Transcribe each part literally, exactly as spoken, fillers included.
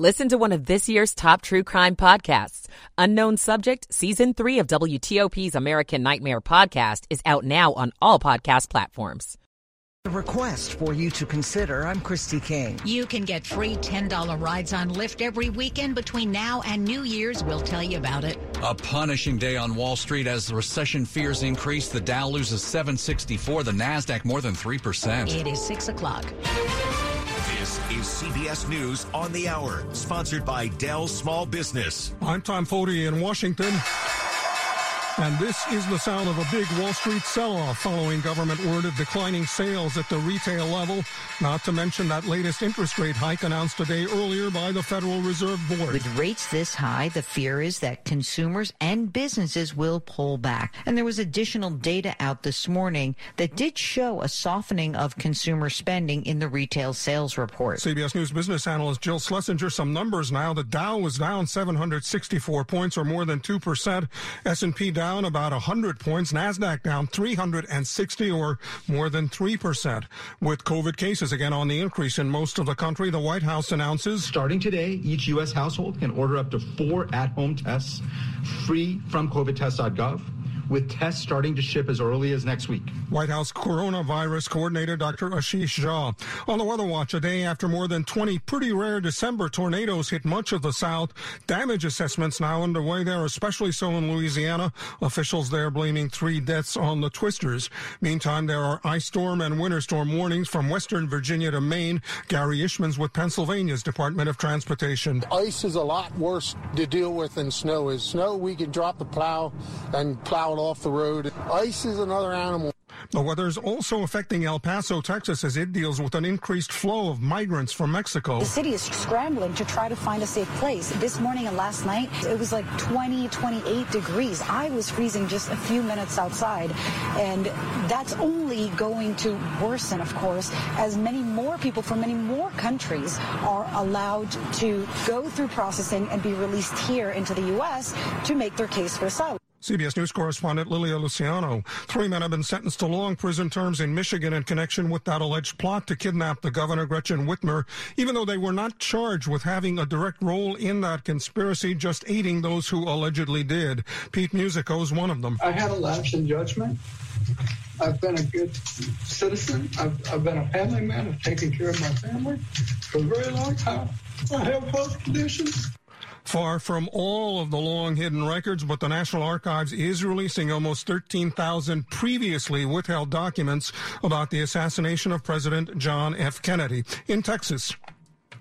Listen to one of this year's top true crime podcasts. Unknown Subject, Season three of W T O P's American Nightmare podcast is out now on all podcast platforms. The request for you to consider. I'm Christy King. You can get free ten dollar rides on Lyft every weekend between now and New Year's. We'll tell you about it. A punishing day on Wall Street as the recession fears increase. The Dow loses seven sixty-four. The Nasdaq more than three percent. It is six o'clock. This is C B S News on the Hour, sponsored by Dell Small Business. I'm Tom Foti in Washington. And this is the sound of a big Wall Street sell-off following government word of declining sales at the retail level, not to mention that latest interest rate hike announced a day earlier by the Federal Reserve Board. With rates this high, the fear is that consumers and businesses will pull back. And there was additional data out this morning that did show a softening of consumer spending in the retail sales report. C B S News business analyst Jill Schlesinger, some numbers now. The Dow was down seven hundred sixty-four points, or more than two percent. S and P down down about one hundred points, NASDAQ down three hundred sixty, or more than three percent. With COVID cases again on the increase in most of the country, the White House announces, starting today, each U S household can order up to four at-home tests free from covid tests dot gov, with tests starting to ship as early as next week. White House coronavirus coordinator Doctor Ashish Jha. On the Weather Watch, a day after more than twenty pretty rare December tornadoes hit much of the South. Damage assessments now underway there, especially so in Louisiana. Officials there blaming three deaths on the twisters. Meantime, there are ice storm and winter storm warnings from Western Virginia to Maine. Gary Ishman's with Pennsylvania's Department of Transportation. Ice is a lot worse to deal with than snow is. Snow, we can drop the plow and plow it off the road. Ice is another animal. The weather is also affecting El Paso, Texas, as it deals with an increased flow of migrants from Mexico. The city is scrambling to try to find a safe place. This morning and last night, it was like twenty, twenty-eight degrees. I was freezing just a few minutes outside, and that's only going to worsen, of course, as many more people from many more countries are allowed to go through processing and be released here into the U S to make their case for asylum. C B S News correspondent Lilia Luciano. Three men have been sentenced to long prison terms in Michigan in connection with that alleged plot to kidnap the governor, Gretchen Whitmer, even though they were not charged with having a direct role in that conspiracy, just aiding those who allegedly did. Pete Musico is one of them. I had a lapse in judgment. I've been a good citizen. I've, I've been a family man. I've taken care of my family for a very long time. I have health conditions. Far from all of the long-hidden records, but the National Archives is releasing almost thirteen thousand previously withheld documents about the assassination of President John F. Kennedy in Texas. Is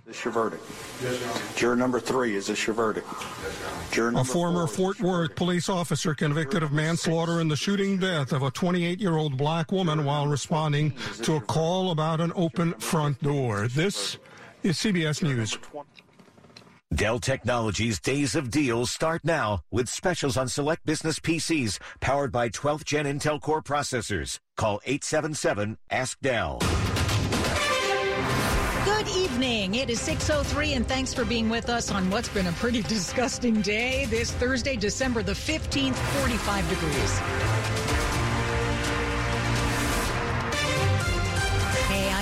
this your verdict? Yes, Your Honor. Juror number three, is this your verdict? Yes, Your Honor. Juror number a former four, Fort Worth police officer convicted of manslaughter in the shooting death of a twenty-eight-year-old black woman while responding to a call about an open front door. This is C B S News. Dell Technologies' Days of Deals start now with specials on select business P Cs powered by twelfth gen Intel Core processors. Call eight seven seven ask Dell. Good evening. It is six oh three, and thanks for being with us on what's been a pretty disgusting day this Thursday, December the fifteenth, forty-five degrees.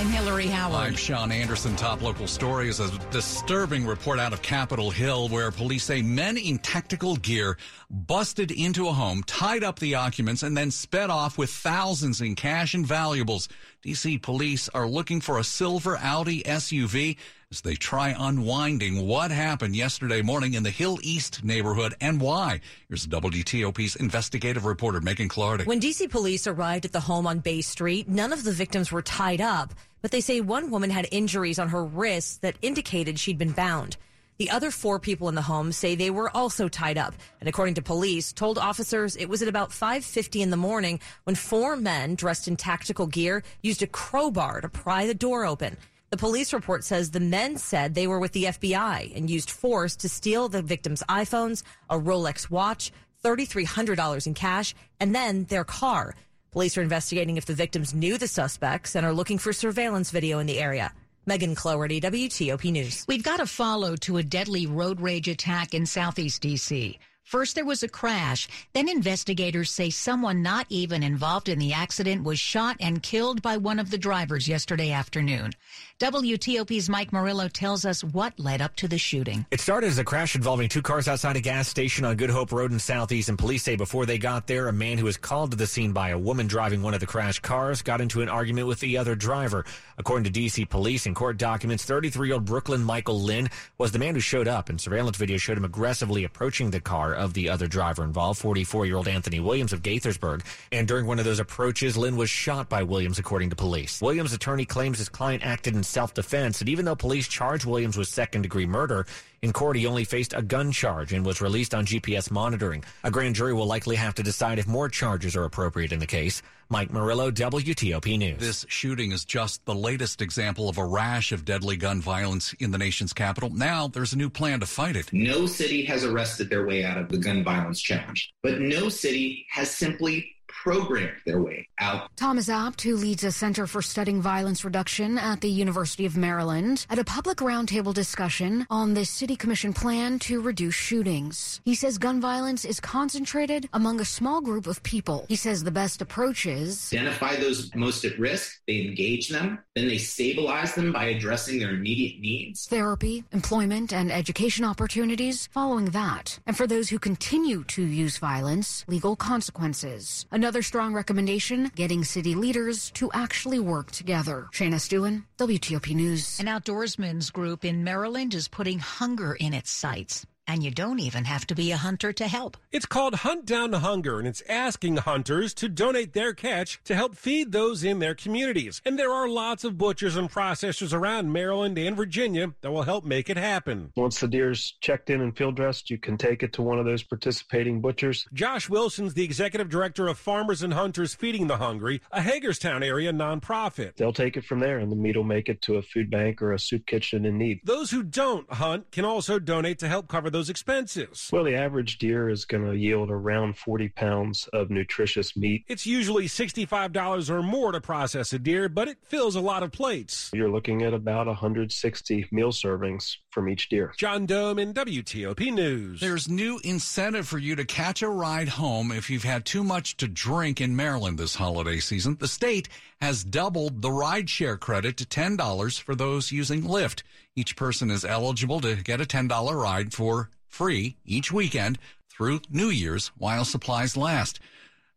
I'm Hillary Howard. I'm Sean Anderson. Top local story is a disturbing report out of Capitol Hill where police say men in tactical gear busted into a home, tied up the occupants, and then sped off with thousands in cash and valuables. D C police are looking for a silver Audi S U V as they try unwinding what happened yesterday morning in the Hill East neighborhood and why. Here's W T O P's investigative reporter, Megan Clardy. When D C police arrived at the home on Bay Street, none of the victims were tied up, but they say one woman had injuries on her wrists that indicated she'd been bound. The other four people in the home say they were also tied up, and according to police, told officers it was at about five fifty in the morning when four men dressed in tactical gear used a crowbar to pry the door open. The police report says the men said they were with the F B I and used force to steal the victims' iPhones, a Rolex watch, three thousand three hundred dollars in cash, and then their car. Police are investigating if the victims knew the suspects and are looking for surveillance video in the area. Megan Cloherty, W T O P News. We've got a follow to a deadly road rage attack in Southeast D C First, there was a crash. Then investigators say someone not even involved in the accident was shot and killed by one of the drivers yesterday afternoon. W T O P's Mike Murillo tells us what led up to the shooting. It started as a crash involving two cars outside a gas station on Good Hope Road in Southeast, and police say before they got there, a man who was called to the scene by a woman driving one of the crash cars got into an argument with the other driver. According to D C police and court documents, thirty-three-year-old Brooklyn Michael Lynn was the man who showed up, and surveillance video showed him aggressively approaching the car of the other driver involved, forty-four-year-old Anthony Williams of Gaithersburg. And during one of those approaches, Lynn was shot by Williams, according to police. Williams' attorney claims his client acted in self-defense, and even though police charged Williams with second-degree murder, in court he only faced a gun charge and was released on G P S monitoring. A grand jury will likely have to decide if more charges are appropriate in the case. Mike Murillo, W T O P News. This shooting is just the latest example of a rash of deadly gun violence in the nation's capital. Now there's a new plan to fight it. No city has arrested their way out of the gun violence challenge, but no city has simply programmed their way out. Thomas Abt, who leads a Center for Studying Violence Reduction at the University of Maryland, at a public roundtable discussion on the City Commission plan to reduce shootings. He says gun violence is concentrated among a small group of people. He says the best approach is identify those most at risk, they engage them, then they stabilize them by addressing their immediate needs. Therapy, employment, and education opportunities following that. And for those who continue to use violence, legal consequences. Another strong recommendation, getting city leaders to actually work together. Shana Stewin, W T O P News. An outdoorsman's group in Maryland is putting hunger in its sights. And you don't even have to be a hunter to help. It's called Hunt Down to Hunger, and it's asking hunters to donate their catch to help feed those in their communities. And there are lots of butchers and processors around Maryland and Virginia that will help make it happen. Once the deer's checked in and field dressed, you can take it to one of those participating butchers. Josh Wilson's the executive director of Farmers and Hunters Feeding the Hungry, a Hagerstown area nonprofit. They'll take it from there, and the meat will make it to a food bank or a soup kitchen in need. Those who don't hunt can also donate to help cover those those expenses. Well, the average deer is going to yield around forty pounds of nutritious meat. It's usually sixty-five dollars or more to process a deer, but it fills a lot of plates. You're looking at about one hundred sixty meal servings from each deer. John Dome in W T O P News. There's new incentive for you to catch a ride home if you've had too much to drink in Maryland this holiday season. The state has doubled the rideshare credit to ten dollars for those using Lyft. Each person is eligible to get a ten dollar ride for free each weekend through New Year's while supplies last.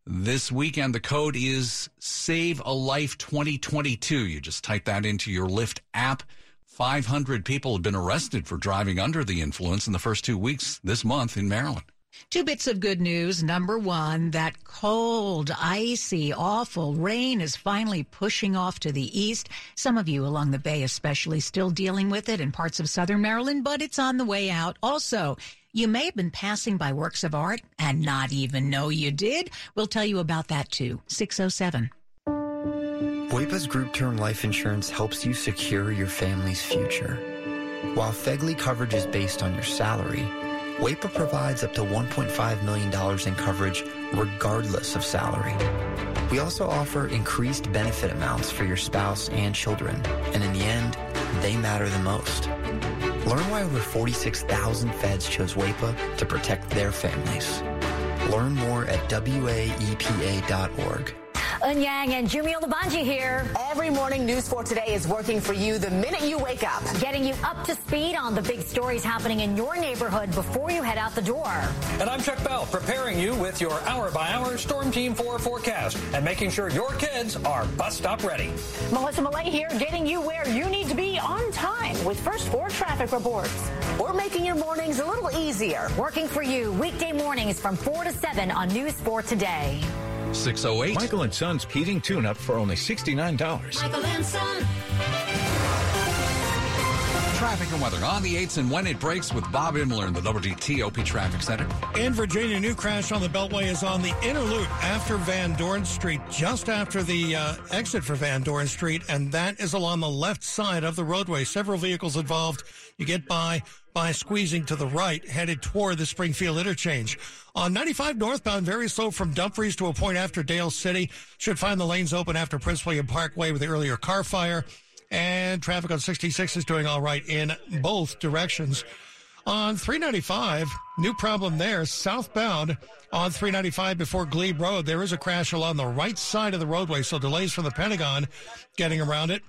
This weekend, the code is Save A Life twenty twenty-two. You just type that into your Lyft app. five hundred people have been arrested for driving under the influence in the first two weeks this month in Maryland. Two bits of good news. Number one, that cold, icy, awful rain is finally pushing off to the east. Some of you along the bay especially still dealing with it in parts of southern Maryland, but it's on the way out. Also, you may have been passing by works of art and not even know you did. We'll tell you about that, too. six oh seven. W A E P A's group term life insurance helps you secure your family's future. While F E G L I coverage is based on your salary, W A E P A provides up to one point five million dollars in coverage regardless of salary. We also offer increased benefit amounts for your spouse and children, and in the end, they matter the most. Learn why over forty-six thousand feds chose W A E P A to protect their families. Learn more at W A E P A dot org. Eun-Yang and Jumi Olabanji here. Every morning, News four Today is working for you the minute you wake up. Getting you up to speed on the big stories happening in your neighborhood before you head out the door. And I'm Chuck Bell, preparing you with your hour-by-hour Storm Team four forecast and making sure your kids are bus stop ready. Melissa Millay here, getting you where you need to be on time with First four traffic reports. We're making your mornings a little easier. Working for you weekday mornings from four to seven on News four Today. six oh eight. Michael and Son's heating tune-up for only sixty-nine dollars. Michael and Son. Traffic and weather on the eights and when it breaks with Bob Immler in the W T O P Traffic Center. In Virginia, new crash on the Beltway is on the inner loop after Van Dorn Street, just after the uh, exit for Van Dorn Street, and that is along the left side of the roadway. Several vehicles involved. You get by by squeezing to the right, headed toward the Springfield interchange. On ninety-five northbound, very slow from Dumfries to a point after Dale City. Should find the lanes open after Prince William Parkway with the earlier car fire. And traffic on sixty-six is doing all right in both directions. On three ninety-five, new problem there, southbound on three ninety-five before Glebe Road. There is a crash along the right side of the roadway, so delays from the Pentagon getting around it.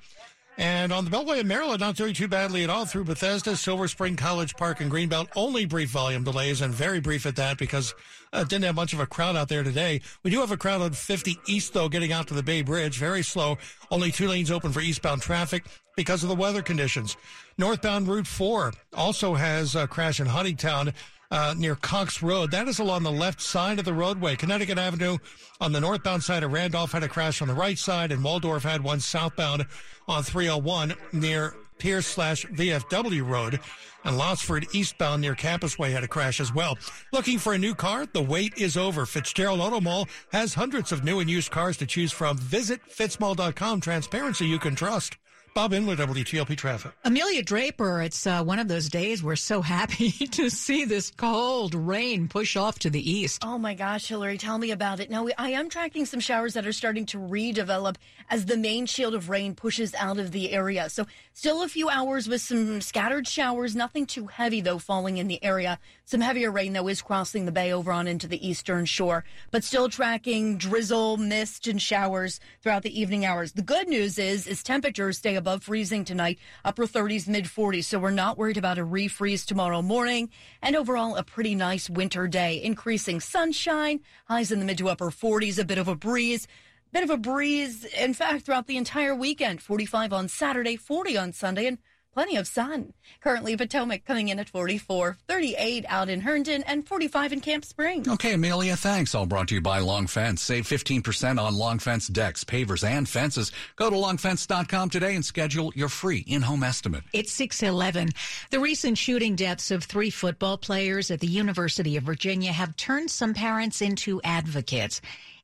And on the Beltway in Maryland, not doing too badly at all through Bethesda, Silver Spring, College Park, and Greenbelt. Only brief volume delays, and very brief at that, because uh, didn't have much of a crowd out there today. We do have a crowd on fifty East, though, getting out to the Bay Bridge. Very slow. Only two lanes open for eastbound traffic because of the weather conditions. Northbound Route four also has a crash in Huntingtown uh, near Cox Road. That is along the left side of the roadway. Connecticut Avenue on the northbound side of Randolph had a crash on the right side, and Waldorf had one southbound on three oh one near Pierce slash V F W Road, and Lotsford eastbound near Campus Way had a crash as well. Looking for a new car? The wait is over. Fitzgerald Auto Mall has hundreds of new and used cars to choose from. Visit fitz mall dot com. Transparency you can trust. Bob Immler, W T O P Traffic. Amelia Draper, it's uh, one of those days we're so happy to see this cold rain push off to the east. Oh, my gosh, Hillary, tell me about it. Now, we, I am tracking some showers that are starting to redevelop as the main shield of rain pushes out of the area. So still a few hours with some scattered showers, nothing too heavy, though, falling in the area. Some heavier rain, though, is crossing the bay over on into the eastern shore, but still tracking drizzle, mist, and showers throughout the evening hours. The good news is, is temperatures stay above freezing tonight, upper thirties, mid forties. So we're not worried about a refreeze tomorrow morning, and overall a pretty nice winter day. Increasing sunshine, highs in the mid to upper forties, a bit of a breeze. Bit of a breeze, in fact, throughout the entire weekend. forty-five on Saturday, forty on Sunday, and plenty of sun. Currently, Potomac coming in at forty-four, thirty-eight out in Herndon, and forty-five in Camp Spring. Okay, Amelia, thanks. All brought to you by Long Fence. Save fifteen percent on Long Fence decks, pavers, and fences. Go to long fence dot com today and schedule your free in-home estimate. It's six eleven. The recent shooting deaths of three football players at the University of Virginia have turned some parents into advocates.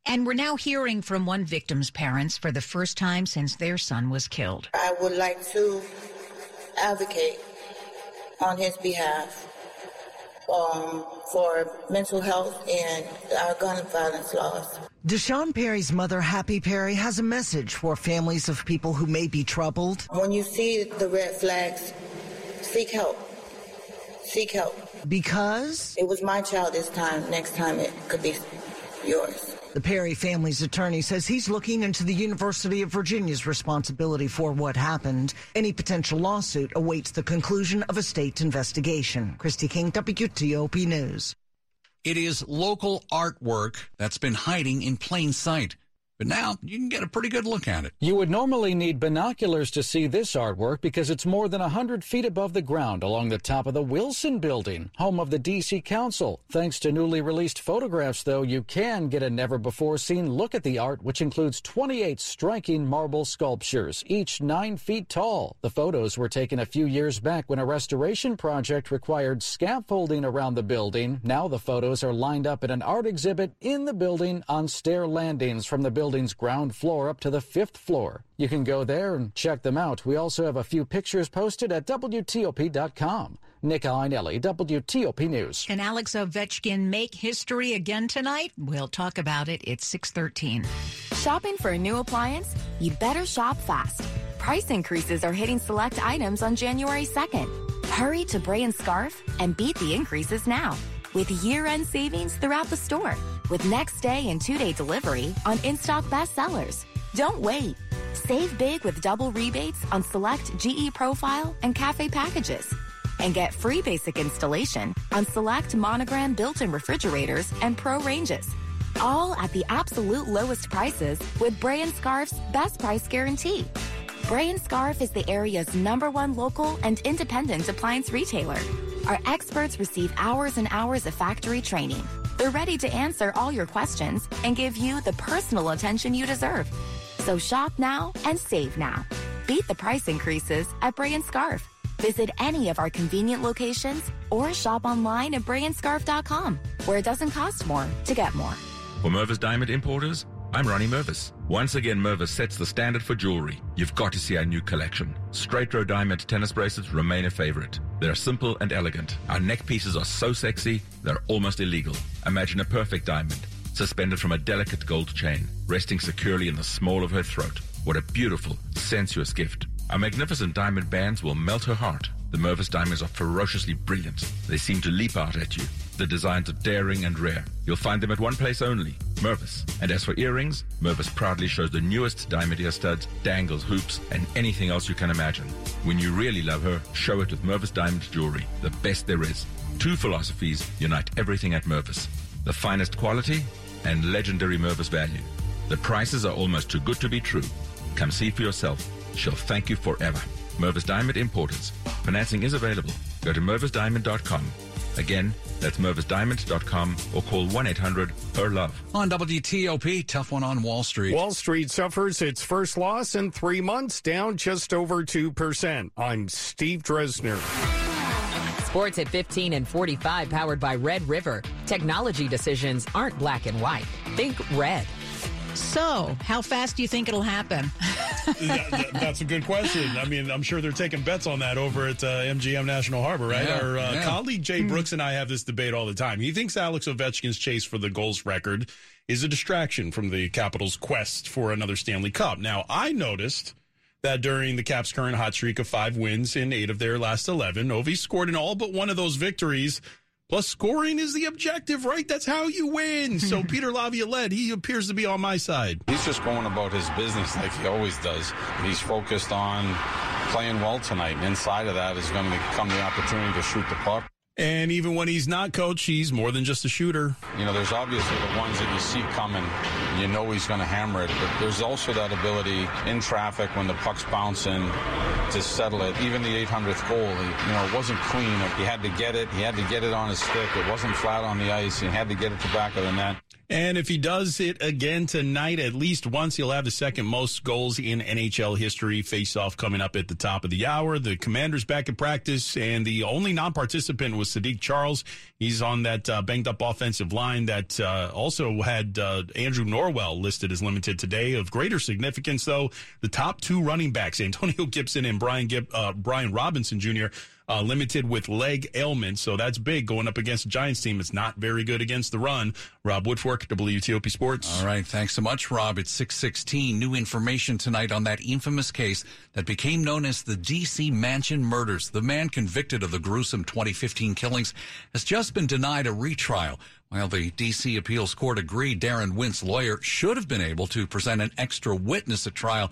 And we're now hearing from one victim's parents for the first time since their son was killed. I would like to advocate on his behalf um, for mental health and our gun violence laws. Deshaun Perry's mother, Happy Perry, has a message for families of people who may be troubled. When you see the red flags, seek help. Seek help. Because? It was my child this time. Next time it could be yours. The Perry family's attorney says he's looking into the University of Virginia's responsibility for what happened. Any potential lawsuit awaits the conclusion of a state investigation. Christy King, W T O P News. It is local artwork that's been hiding in plain sight, but now you can get a pretty good look at it. You would normally need binoculars to see this artwork because it's more than one hundred feet above the ground along the top of the Wilson Building, home of the D C Council. Thanks to newly released photographs, though, you can get a never-before-seen look at the art, which includes twenty-eight striking marble sculptures, each nine feet tall. The photos were taken a few years back when a restoration project required scaffolding around the building. Now the photos are lined up in an art exhibit in the building on stair landings from the building. building's ground floor up to the fifth floor. You can go there and check them out. We also have a few pictures posted at W T O P dot com. Nick Einelli, W T O P News. Can Alex Ovechkin make history again tonight? We'll talk about it. It's six thirteen. Shopping for a new appliance? You better shop fast. Price increases are hitting select items on January second. Hurry to Bray and Scarf and beat the increases now, with year-end savings throughout the store, with next day and two-day delivery on in-stock bestsellers. Don't wait. Save big with double rebates on select G E Profile and Cafe packages. And get free basic installation on select Monogram built-in refrigerators and Pro ranges. All at the absolute lowest prices with Bray and Scarf's best price guarantee. Bray and Scarf is the area's number one local and independent appliance retailer. Our experts receive hours and hours of factory training. They're ready to answer all your questions and give you the personal attention you deserve. So shop now and save now. Beat the price increases at Bray and Scarf. Visit any of our convenient locations or shop online at bray and scarf dot com, where it doesn't cost more to get more. For Mervis Diamond Importers, I'm Ronnie Mervis. Once again, Mervis sets the standard for jewelry. You've got to see our new collection. Straight row diamond tennis bracelets remain a favorite. They're simple and elegant. Our neck pieces are so sexy, they're almost illegal. Imagine a perfect diamond, suspended from a delicate gold chain, resting securely in the small of her throat. What a beautiful, sensuous gift. Our magnificent diamond bands will melt her heart. The Mervis diamonds are ferociously brilliant. They seem to leap out at you. The designs are daring and rare. You'll find them at one place only, Mervis. And as for earrings, Mervis proudly shows the newest diamond ear studs, dangles, hoops, and anything else you can imagine. When you really love her, show it with Mervis diamond jewelry, the best there is. Two philosophies unite everything at Mervis. The finest quality and legendary Mervis value. The prices are almost too good to be true. Come see for yourself. She'll thank you forever. Mervis Diamond Importers. Financing is available. Go to mervis diamond dot com. Again, that's mervis diamond dot com or call one eight hundred her love. On W T O P, tough one on Wall Street. Wall Street suffers its first loss in three months, down just over two percent. I'm Steve Dresner. Sports at fifteen and forty-five, powered by Red River. Technology decisions aren't black and white. Think red. So, how fast do you think it'll happen? that, that, that's a good question. I mean, I'm sure they're taking bets on that over at uh, M G M National Harbor, right? Yeah, Our uh, yeah. colleague Jay Brooks and I have this debate all the time. He thinks Alex Ovechkin's chase for the goals record is a distraction from the Capitals' quest for another Stanley Cup. Now, I noticed that during the Caps' current hot streak of five wins in eight of their last eleven, Ovi scored in all but one of those victories. Plus, scoring is the objective, right? That's how you win. So Peter Laviolette, he appears to be on my side. He's just going about his business like he always does. He's focused on playing well tonight. And inside of that is going to come the opportunity to shoot the puck. And even when he's not, Coach, he's more than just a shooter. You know, there's obviously the ones that you see coming. You know he's going to hammer it. But there's also that ability in traffic when the puck's bouncing to settle it. Even the eight hundredth goal, he, you know, it wasn't clean. He had to get it. He had to get it on his stick. It wasn't flat on the ice. He had to get it to the back of the net. And if he does it again tonight, at least once, he'll have the second most goals in N H L history. Face-off coming up at the top of the hour. The Commanders back at practice, and the only non-participant was Sadiq Charles. He's on that uh, banged-up offensive line that uh, also had uh, Andrew Norwell listed as limited today. Of greater significance, though, the top two running backs, Antonio Gibson and Brian, Gib- uh, Brian Robinson Junior, Uh, limited with leg ailments, so that's big going up against the Giants team. It's not very good against the run. Rob Woodfork, W T O P Sports. All right, thanks so much, Rob. It's six sixteen. New information tonight on that infamous case that became known as the D C Mansion Murders. The man convicted of the gruesome twenty fifteen killings has just been denied a retrial. While the D C Appeals Court agreed Darren Wint's lawyer should have been able to present an extra witness at trial,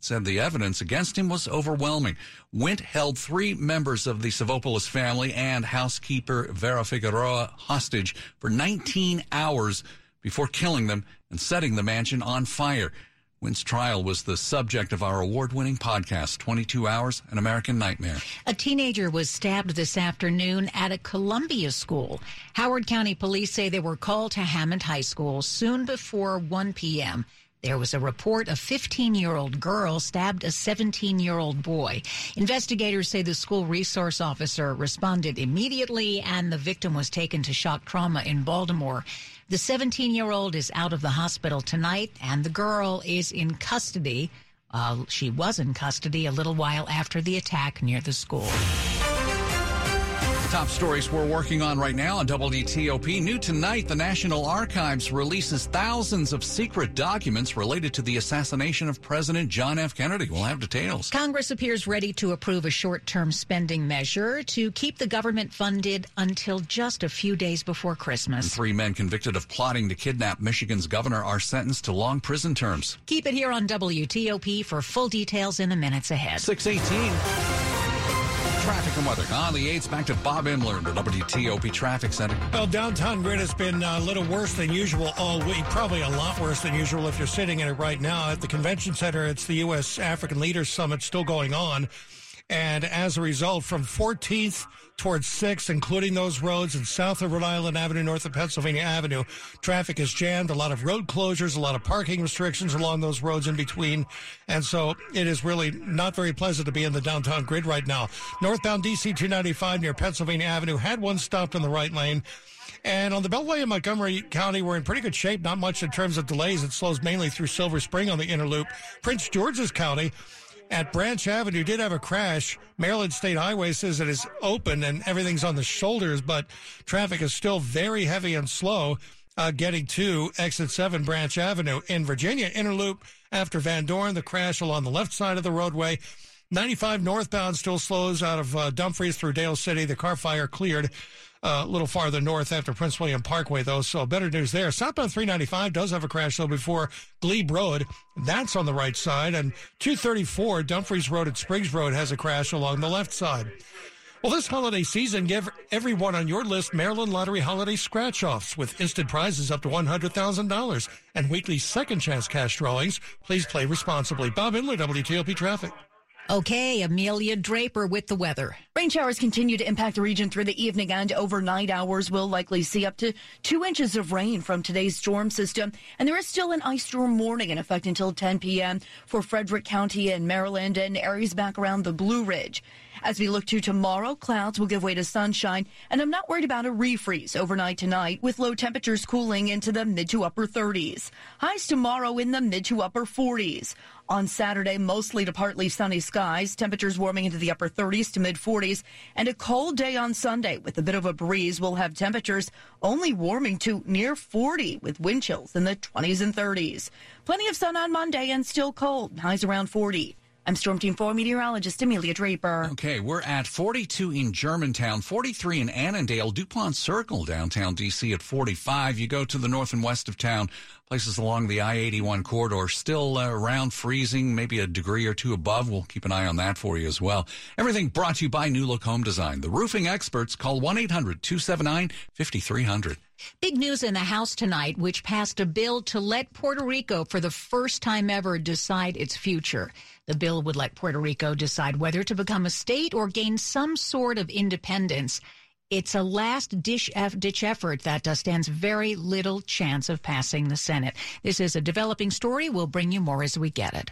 said the evidence against him was overwhelming. Wint held three members of the Savopoulos family and housekeeper Vera Figueroa hostage for nineteen hours before killing them and setting the mansion on fire. Wint's trial was the subject of our award-winning podcast, twenty-two hours, An American Nightmare. A teenager was stabbed this afternoon at a Columbia school. Howard County police say they were called to Hammond High School soon before one p.m., There was a report a fifteen-year-old girl stabbed a seventeen-year-old boy. Investigators say the school resource officer responded immediately and the victim was taken to shock trauma in Baltimore. The seventeen-year-old is out of the hospital tonight and the girl is in custody. Uh, she was in custody a little while after the attack near the school. Top stories we're working on right now on W T O P. New tonight, the National Archives releases thousands of secret documents related to the assassination of President John F. Kennedy. We'll have details. Congress appears ready to approve a short-term spending measure to keep the government funded until just a few days before Christmas. And three men convicted of plotting to kidnap Michigan's governor are sentenced to long prison terms. Keep it here on W T O P for full details in the minutes ahead. six eighteen. Traffic and weather. On the eights, back to Bob Immler in the W T O P Traffic Center. Well, downtown grid has been a little worse than usual all week, probably a lot worse than usual if you're sitting in it right now. At the convention center, it's the U S African Leaders Summit still going on. And as a result, from fourteenth towards sixth, including those roads and south of Rhode Island Avenue, north of Pennsylvania Avenue, traffic is jammed. A lot of road closures, a lot of parking restrictions along those roads in between. And so it is really not very pleasant to be in the downtown grid right now. Northbound D C two ninety-five near Pennsylvania Avenue had one stopped in the right lane. And on the Beltway in Montgomery County, we're in pretty good shape. Not much in terms of delays. It slows mainly through Silver Spring on the inner loop. Prince George's County, at Branch Avenue, did have a crash. Maryland State Highway says it is open and everything's on the shoulders, but traffic is still very heavy and slow uh, getting to Exit seven Branch Avenue. In Virginia, inner loop after Van Dorn, the crash along the left side of the roadway. ninety-five northbound still slows out of uh, Dumfries through Dale City. The car fire cleared uh, a little farther north after Prince William Parkway, though, so better news there. Southbound three ninety-five does have a crash, though, before Glebe Road. That's on the right side. And two thirty-four Dumfries Road at Springs Road has a crash along the left side. Well, this holiday season, give everyone on your list Maryland Lottery Holiday Scratch-Offs with instant prizes up to one hundred thousand dollars and weekly second chance cash drawings. Please play responsibly. Bob Immler, W T O P Traffic. Okay, Amelia Draper with the weather. Rain showers continue to impact the region through the evening and overnight hours. We'll likely see up to two inches of rain from today's storm system. And there is still an ice storm warning in effect until ten p.m. for Frederick County in Maryland and areas back around the Blue Ridge. As we look to tomorrow, clouds will give way to sunshine, and I'm not worried about a refreeze overnight tonight, with low temperatures cooling into the mid to upper thirties. Highs tomorrow in the mid to upper forties. On Saturday, mostly to partly sunny skies, temperatures warming into the upper thirties to mid forties, and a cold day on Sunday with a bit of a breeze. We'll have temperatures only warming to near forty with wind chills in the twenties and thirties. Plenty of sun on Monday and still cold, highs around forty. I'm Storm Team four meteorologist Amelia Draper. Okay, we're at forty-two in Germantown, forty-three in Annandale, DuPont Circle, downtown D C at forty-five. You go to the north and west of town, places along the I eighty-one corridor, still uh, around freezing, maybe a degree or two above. We'll keep an eye on that for you as well. Everything brought to you by New Look Home Design. The roofing experts. Call one eight hundred two seven nine five three hundred. Big news in the House tonight, which passed a bill to let Puerto Rico, for the first time ever, decide its future. The bill would let Puerto Rico decide whether to become a state or gain some sort of independence. It's a last-ditch effort that stands very little chance of passing the Senate. This is a developing story. We'll bring you more as we get it.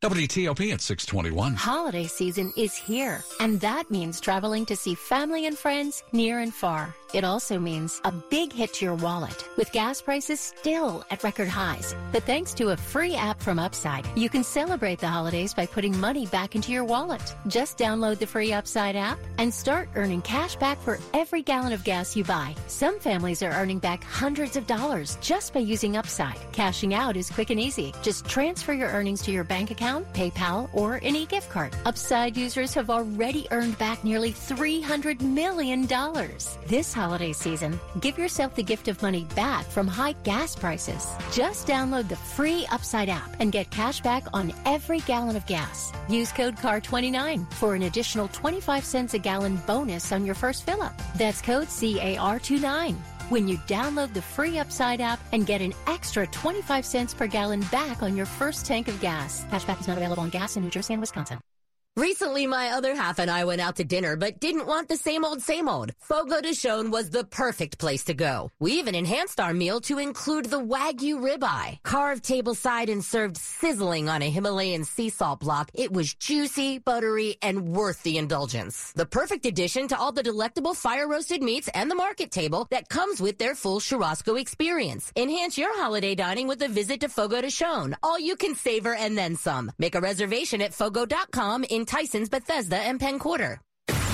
W T O P at six twenty-one. Holiday season is here, and that means traveling to see family and friends near and far. It also means a big hit to your wallet, with gas prices still at record highs. But thanks to a free app from Upside, you can celebrate the holidays by putting money back into your wallet. Just download the free Upside app and start earning cash back for every gallon of gas you buy. Some families are earning back hundreds of dollars just by using Upside. Cashing out is quick and easy. Just transfer your earnings to your bank account, PayPal, or an e-gift card. Upside users have already earned back nearly three hundred million dollars. This holiday season, give yourself the gift of money back from high gas prices. Just download the free Upside app and get cash back on every gallon of gas. Use code C A R twenty-nine for an additional twenty-five cents a gallon bonus on your first fill-up. That's code C A R twenty-nine. When you download the free Upside app and get an extra twenty-five cents per gallon back on your first tank of gas. Cashback is not available on gas in New Jersey and Wisconsin. Recently, my other half and I went out to dinner, but didn't want the same old, same old. Fogo de Chão was the perfect place to go. We even enhanced our meal to include the Wagyu ribeye. Carved tableside and served sizzling on a Himalayan sea salt block, it was juicy, buttery, and worth the indulgence. The perfect addition to all the delectable fire-roasted meats and the market table that comes with their full churrasco experience. Enhance your holiday dining with a visit to Fogo de Chão. All you can savor and then some. Make a reservation at fogo dot com in Tyson's, Bethesda, and Penn Quarter.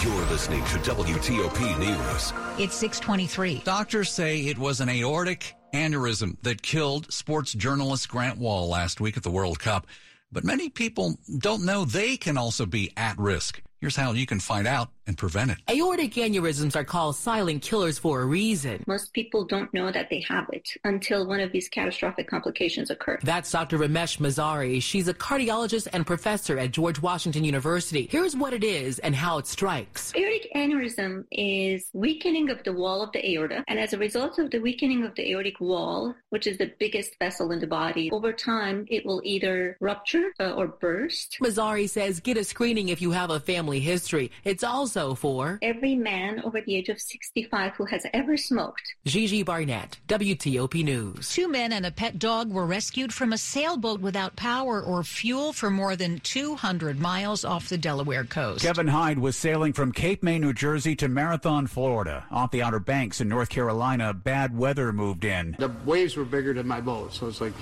You're listening to W T O P News. It's six twenty-three. Doctors say it was an aortic aneurysm that killed sports journalist Grant Wall last week at the World Cup. But many people don't know they can also be at risk. Here's how you can find out and prevent it. Aortic aneurysms are called silent killers for a reason. Most people don't know that they have it until one of these catastrophic complications occur. That's Doctor Ramesh Mazari. She's a cardiologist and professor at George Washington University. Here's what it is and how it strikes. Aortic aneurysm is weakening of the wall of the aorta. And as a result of the weakening of the aortic wall, which is the biggest vessel in the body, over time, it will either rupture uh, or burst. Mazari says get a screening if you have a family history. It's also for every man over the age of sixty-five who has ever smoked. Gigi Barnett, W T O P News. Two men and a pet dog were rescued from a sailboat without power or fuel for more than two hundred miles off the Delaware coast. Kevin Hyde was sailing from Cape May, New Jersey to Marathon, Florida. Off the Outer Banks in North Carolina, bad weather moved in. The waves were bigger than my boat, so it's like...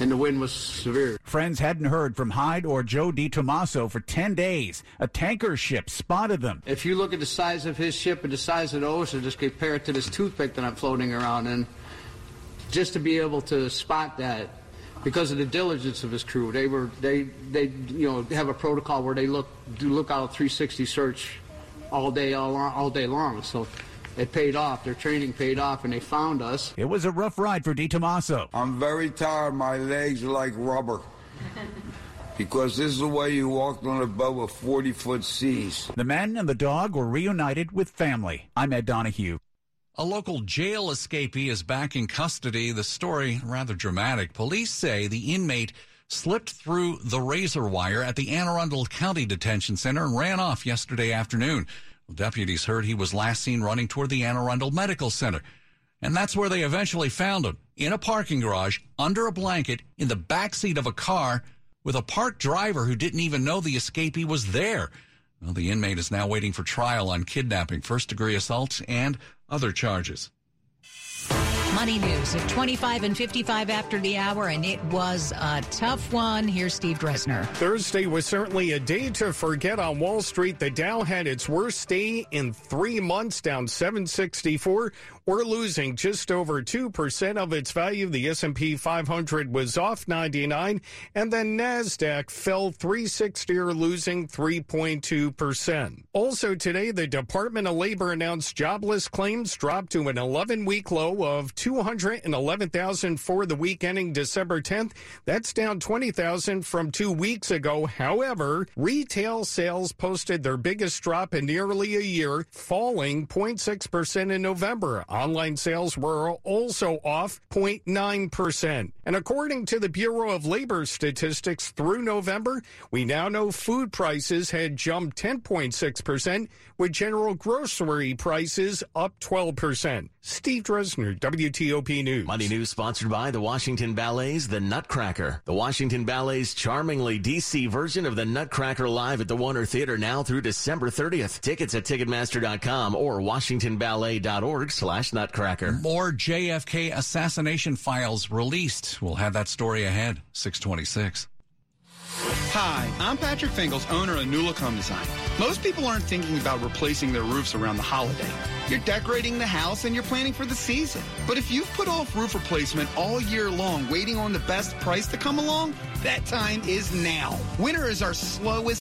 and the wind was severe. Friends hadn't heard from Hyde or Joe DiTomaso for ten days. A tanker ship spotted them. If you look at the size of his ship and the size of the ocean, just compare it to this toothpick that I'm floating around in, just to be able to spot that. because of the diligence of his crew. They were they they you know have a protocol where they look do lookout three sixty search all day all all day long. So it paid off. Their training paid off, and they found us. It was a rough ride for DiTomaso. I'm very tired. My legs are like rubber. Because this is the way you walked on a boat with forty-foot seas. The man and the dog were reunited with family. I'm Ed Donahue. A local jail escapee is back in custody. The story, rather dramatic. Police say the inmate slipped through the razor wire at the Anne Arundel County Detention Center and ran off yesterday afternoon. Well, deputies heard he was last seen running toward the Anne Arundel Medical Center. And that's where they eventually found him, in a parking garage, under a blanket, in the backseat of a car, with a parked driver who didn't even know the escapee was there. Well, the inmate is now waiting for trial on kidnapping, first-degree assault, and other charges. Money news at twenty-five and fifty-five after the hour, and it was a tough one. Here's Steve Dresner. Thursday was certainly a day to forget on Wall Street. The Dow had its worst day in three months, down seven sixty-four. We're losing just over two percent of its value. The S and P five hundred was off ninety-nine, and then NASDAQ fell three sixty, or losing three point two percent. Also today, the Department of Labor announced jobless claims dropped to an eleven-week low of two hundred eleven thousand for the week ending December tenth. That's down twenty thousand from two weeks ago. However, retail sales posted their biggest drop in nearly a year, falling zero point six percent in November. Online sales were also off zero point nine percent. And according to the Bureau of Labor Statistics through November, we now know food prices had jumped ten point six percent, with general grocery prices up twelve percent. Steve Dresner, W T O P News. Money News sponsored by the Washington Ballet's The Nutcracker. The Washington Ballet's charmingly D C version of The Nutcracker live at the Warner Theater now through December thirtieth. Tickets at Ticketmaster dot com or Washington Ballet dot org slash Nutcracker. More J F K assassination files released. We'll have that story ahead, six twenty-six. Hi, I'm Patrick Fingles, owner of New Look Home Design. Most people aren't thinking about replacing their roofs around the holiday. You're decorating the house and you're planning for the season. But if you've put off roof replacement all year long, waiting on the best price to come along, that time is now. Winter is our slowest